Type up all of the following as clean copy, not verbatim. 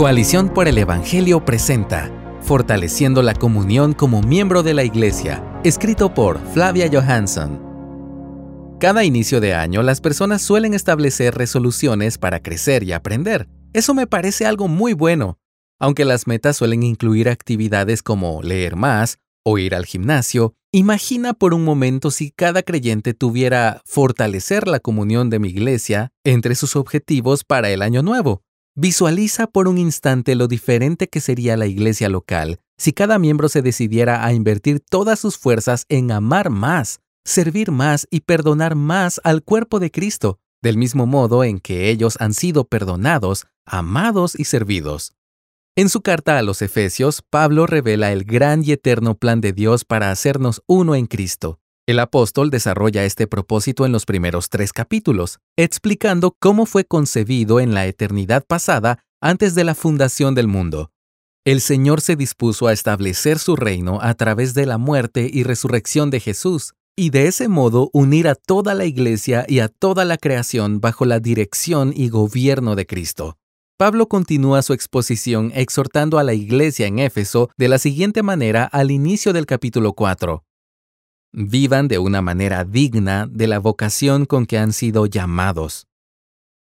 Coalición por el Evangelio presenta Fortaleciendo la comunión como miembro de la iglesia, escrito por Flavia Johansson. Cada inicio de año, las personas suelen establecer resoluciones para crecer y aprender. Eso me parece algo muy bueno. Aunque las metas suelen incluir actividades como leer más o ir al gimnasio, imagina por un momento si cada creyente tuviera fortalecer la comunión de mi iglesia entre sus objetivos para el año nuevo. Visualiza por un instante lo diferente que sería la iglesia local si cada miembro se decidiera a invertir todas sus fuerzas en amar más, servir más y perdonar más al cuerpo de Cristo, del mismo modo en que ellos han sido perdonados, amados y servidos. En su carta a los Efesios, Pablo revela el gran y eterno plan de Dios para hacernos uno en Cristo. El apóstol desarrolla este propósito en los primeros 3 capítulos, explicando cómo fue concebido en la eternidad pasada antes de la fundación del mundo. El Señor se dispuso a establecer su reino a través de la muerte y resurrección de Jesús, y de ese modo unir a toda la iglesia y a toda la creación bajo la dirección y gobierno de Cristo. Pablo continúa su exposición exhortando a la iglesia en Éfeso de la siguiente manera al inicio del capítulo 4. Vivan de una manera digna de la vocación con que han sido llamados.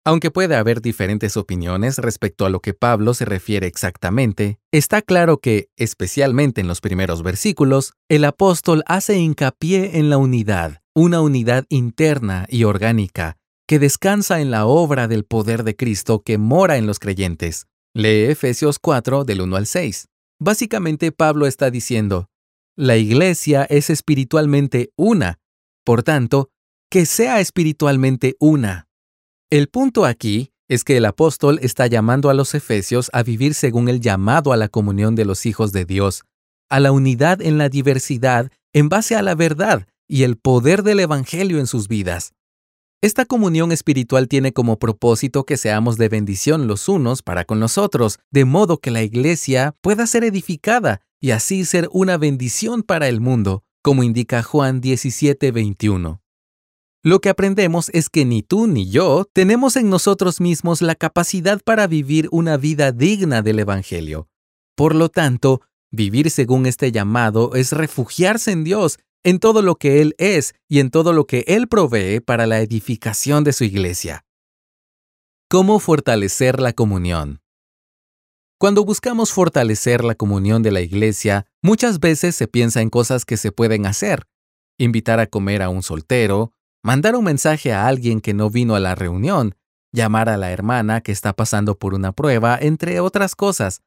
Aunque puede haber diferentes opiniones respecto a lo que Pablo se refiere exactamente, está claro que, especialmente en los primeros versículos, el apóstol hace hincapié en la unidad, una unidad interna y orgánica, que descansa en la obra del poder de Cristo que mora en los creyentes. Lee Efesios 4, del 1 al 6. Básicamente, Pablo está diciendo: la iglesia es espiritualmente una, por tanto, que sea espiritualmente una. El punto aquí es que el apóstol está llamando a los efesios a vivir según el llamado a la comunión de los hijos de Dios, a la unidad en la diversidad en base a la verdad y el poder del evangelio en sus vidas. Esta comunión espiritual tiene como propósito que seamos de bendición los unos para con los otros, de modo que la iglesia pueda ser edificada y así ser una bendición para el mundo, como indica Juan 17:21. Lo que aprendemos es que ni tú ni yo tenemos en nosotros mismos la capacidad para vivir una vida digna del Evangelio. Por lo tanto, vivir según este llamado es refugiarse en Dios, en todo lo que Él es y en todo lo que Él provee para la edificación de su iglesia. ¿Cómo fortalecer la comunión? Cuando buscamos fortalecer la comunión de la iglesia, muchas veces se piensa en cosas que se pueden hacer. Invitar a comer a un soltero, mandar un mensaje a alguien que no vino a la reunión, llamar a la hermana que está pasando por una prueba, entre otras cosas.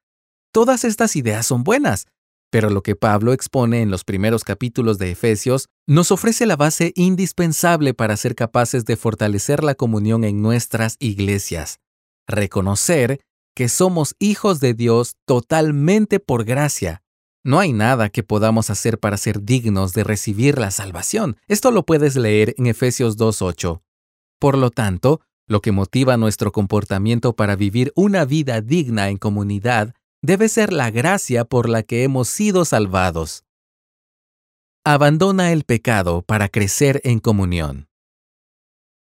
Todas estas ideas son buenas, pero lo que Pablo expone en los primeros capítulos de Efesios nos ofrece la base indispensable para ser capaces de fortalecer la comunión en nuestras iglesias. Reconocer que somos hijos de Dios totalmente por gracia. No hay nada que podamos hacer para ser dignos de recibir la salvación. Esto lo puedes leer en Efesios 2:8. Por lo tanto, lo que motiva nuestro comportamiento para vivir una vida digna en comunidad debe ser la gracia por la que hemos sido salvados. Abandona el pecado para crecer en comunión.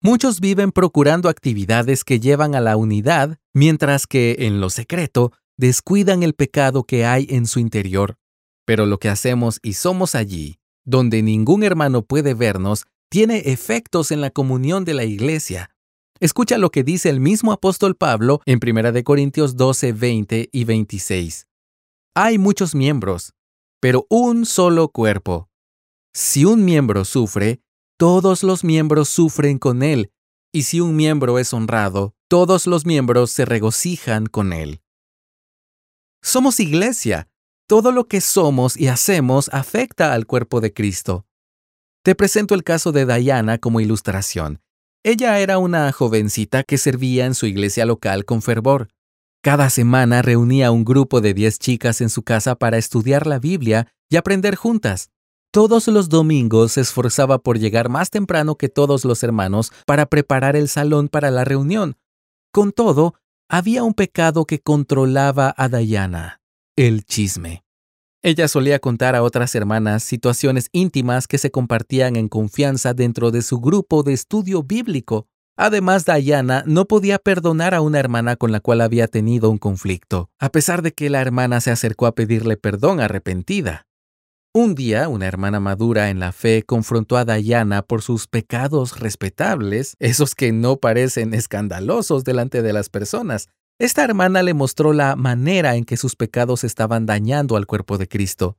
Muchos viven procurando actividades que llevan a la unidad, mientras que, en lo secreto, descuidan el pecado que hay en su interior. Pero lo que hacemos y somos allí, donde ningún hermano puede vernos, tiene efectos en la comunión de la iglesia. Escucha lo que dice el mismo apóstol Pablo en 1 Corintios 12, 20 y 26. Hay muchos miembros, pero un solo cuerpo. Si un miembro sufre, todos los miembros sufren con él, y si un miembro es honrado, todos los miembros se regocijan con él. Somos iglesia. Todo lo que somos y hacemos afecta al cuerpo de Cristo. Te presento el caso de Diana como ilustración. Ella era una jovencita que servía en su iglesia local con fervor. Cada semana reunía a un grupo de 10 chicas en su casa para estudiar la Biblia y aprender juntas. Todos los domingos se esforzaba por llegar más temprano que todos los hermanos para preparar el salón para la reunión. Con todo, había un pecado que controlaba a Diana: el chisme. Ella solía contar a otras hermanas situaciones íntimas que se compartían en confianza dentro de su grupo de estudio bíblico. Además, Diana no podía perdonar a una hermana con la cual había tenido un conflicto, a pesar de que la hermana se acercó a pedirle perdón arrepentida. Un día, una hermana madura en la fe confrontó a Diana por sus pecados respetables, esos que no parecen escandalosos delante de las personas. Esta hermana le mostró la manera en que sus pecados estaban dañando al cuerpo de Cristo.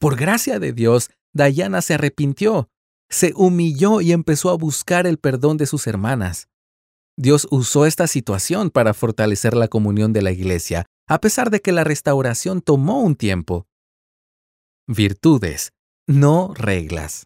Por gracia de Dios, Diana se arrepintió, se humilló y empezó a buscar el perdón de sus hermanas. Dios usó esta situación para fortalecer la comunión de la iglesia, a pesar de que la restauración tomó un tiempo. Virtudes, no reglas.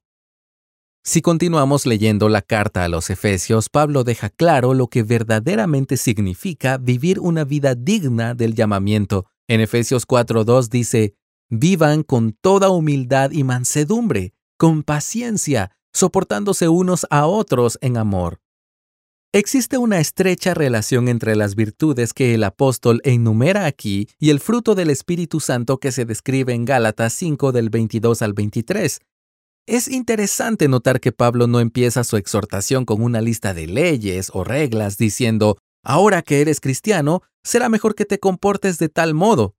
Si continuamos leyendo la carta a los Efesios, Pablo deja claro lo que verdaderamente significa vivir una vida digna del llamamiento. En Efesios 4:2 dice: «Vivan con toda humildad y mansedumbre, con paciencia, soportándose unos a otros en amor». Existe una estrecha relación entre las virtudes que el apóstol enumera aquí y el fruto del Espíritu Santo que se describe en Gálatas 5 del 22 al 23. Es interesante notar que Pablo no empieza su exhortación con una lista de leyes o reglas diciendo, ahora que eres cristiano, será mejor que te comportes de tal modo.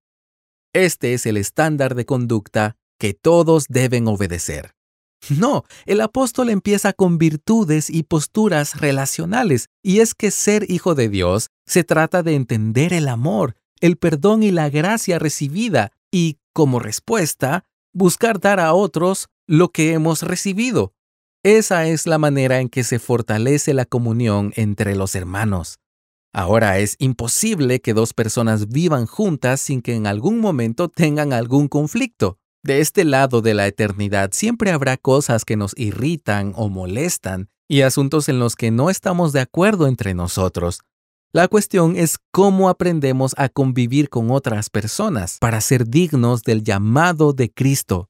Este es el estándar de conducta que todos deben obedecer. No, el apóstol empieza con virtudes y posturas relacionales, y es que ser hijo de Dios se trata de entender el amor, el perdón y la gracia recibida, y, como respuesta, buscar dar a otros lo que hemos recibido. Esa es la manera en que se fortalece la comunión entre los hermanos. Ahora, es imposible que dos personas vivan juntas sin que en algún momento tengan algún conflicto. De este lado de la eternidad siempre habrá cosas que nos irritan o molestan y asuntos en los que no estamos de acuerdo entre nosotros. La cuestión es cómo aprendemos a convivir con otras personas para ser dignos del llamado de Cristo.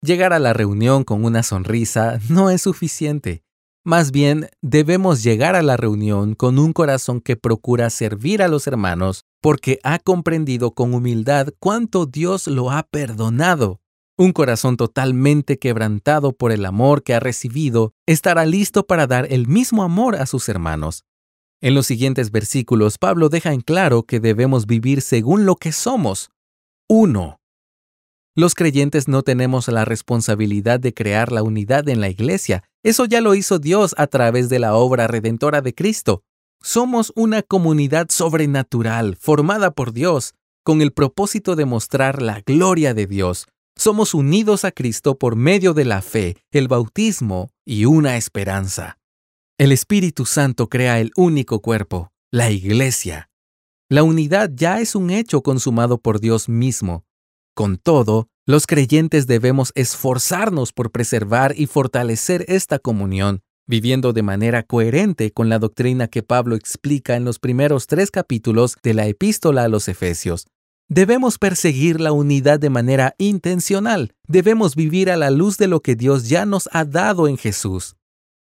Llegar a la reunión con una sonrisa no es suficiente. Más bien, debemos llegar a la reunión con un corazón que procura servir a los hermanos porque ha comprendido con humildad cuánto Dios lo ha perdonado. Un corazón totalmente quebrantado por el amor que ha recibido estará listo para dar el mismo amor a sus hermanos. En los siguientes versículos, Pablo deja en claro que debemos vivir según lo que somos. 1. Los creyentes no tenemos la responsabilidad de crear la unidad en la iglesia. Eso ya lo hizo Dios a través de la obra redentora de Cristo. Somos una comunidad sobrenatural, formada por Dios, con el propósito de mostrar la gloria de Dios. Somos unidos a Cristo por medio de la fe, el bautismo y una esperanza. El Espíritu Santo crea el único cuerpo, la iglesia. La unidad ya es un hecho consumado por Dios mismo. Con todo, los creyentes debemos esforzarnos por preservar y fortalecer esta comunión, viviendo de manera coherente con la doctrina que Pablo explica en los primeros 3 capítulos de la Epístola a los Efesios. Debemos perseguir la unidad de manera intencional. Debemos vivir a la luz de lo que Dios ya nos ha dado en Jesús.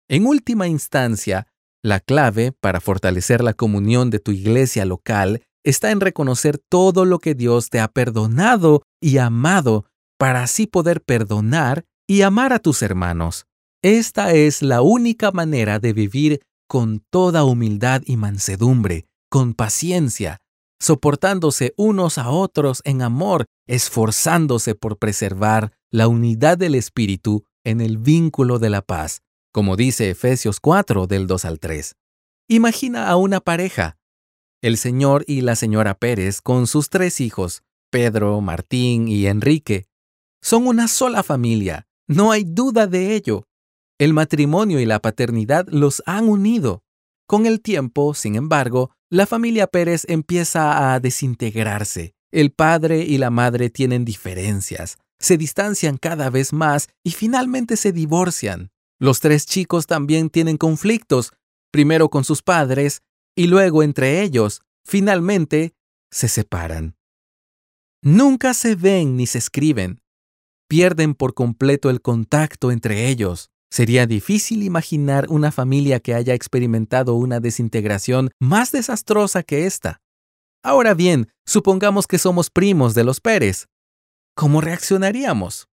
En última instancia, la clave para fortalecer la comunión de tu iglesia local está en reconocer todo lo que Dios te ha perdonado y amado para así poder perdonar y amar a tus hermanos. Esta es la única manera de vivir con toda humildad y mansedumbre, con paciencia, soportándose unos a otros en amor, esforzándose por preservar la unidad del Espíritu en el vínculo de la paz, como dice Efesios 4 del 2 al 3. Imagina a una pareja. El señor y la señora Pérez con sus 3 hijos, Pedro, Martín y Enrique. Son una sola familia, no hay duda de ello. El matrimonio y la paternidad los han unido. Con el tiempo, sin embargo, la familia Pérez empieza a desintegrarse. El padre y la madre tienen diferencias, se distancian cada vez más y finalmente se divorcian. Los 3 chicos también tienen conflictos, primero con sus padres, y luego entre ellos, finalmente, se separan. Nunca se ven ni se escriben. Pierden por completo el contacto entre ellos. Sería difícil imaginar una familia que haya experimentado una desintegración más desastrosa que esta. Ahora bien, supongamos que somos primos de los Pérez. ¿Cómo reaccionaríamos?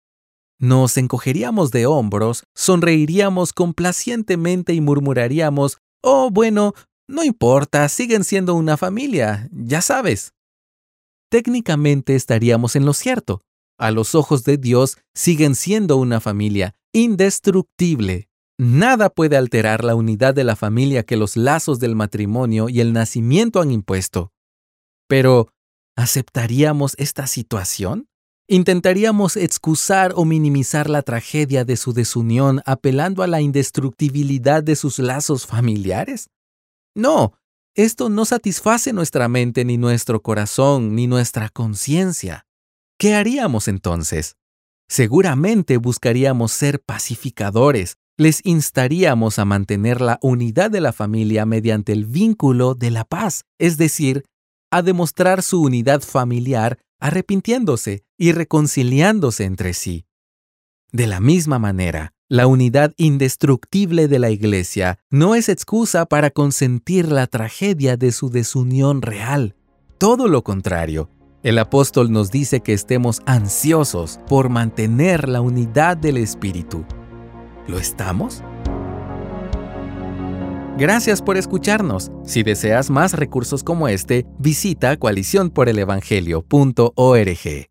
Nos encogeríamos de hombros, sonreiríamos complacientemente y murmuraríamos Oh, bueno, no importa, siguen siendo una familia, ya sabes. Técnicamente estaríamos en lo cierto. A los ojos de Dios siguen siendo una familia indestructible. Nada puede alterar la unidad de la familia que los lazos del matrimonio y el nacimiento han impuesto. Pero, ¿aceptaríamos esta situación? ¿Intentaríamos excusar o minimizar la tragedia de su desunión apelando a la indestructibilidad de sus lazos familiares? No, esto no satisface nuestra mente, ni nuestro corazón, ni nuestra conciencia. ¿Qué haríamos entonces? Seguramente buscaríamos ser pacificadores. Les instaríamos a mantener la unidad de la familia mediante el vínculo de la paz, es decir, a demostrar su unidad familiar arrepintiéndose y reconciliándose entre sí. De la misma manera, la unidad indestructible de la iglesia no es excusa para consentir la tragedia de su desunión real. Todo lo contrario. El apóstol nos dice que estemos ansiosos por mantener la unidad del Espíritu. ¿Lo estamos? Gracias por escucharnos. Si deseas más recursos como este, visita coaliciónporelevangelio.org.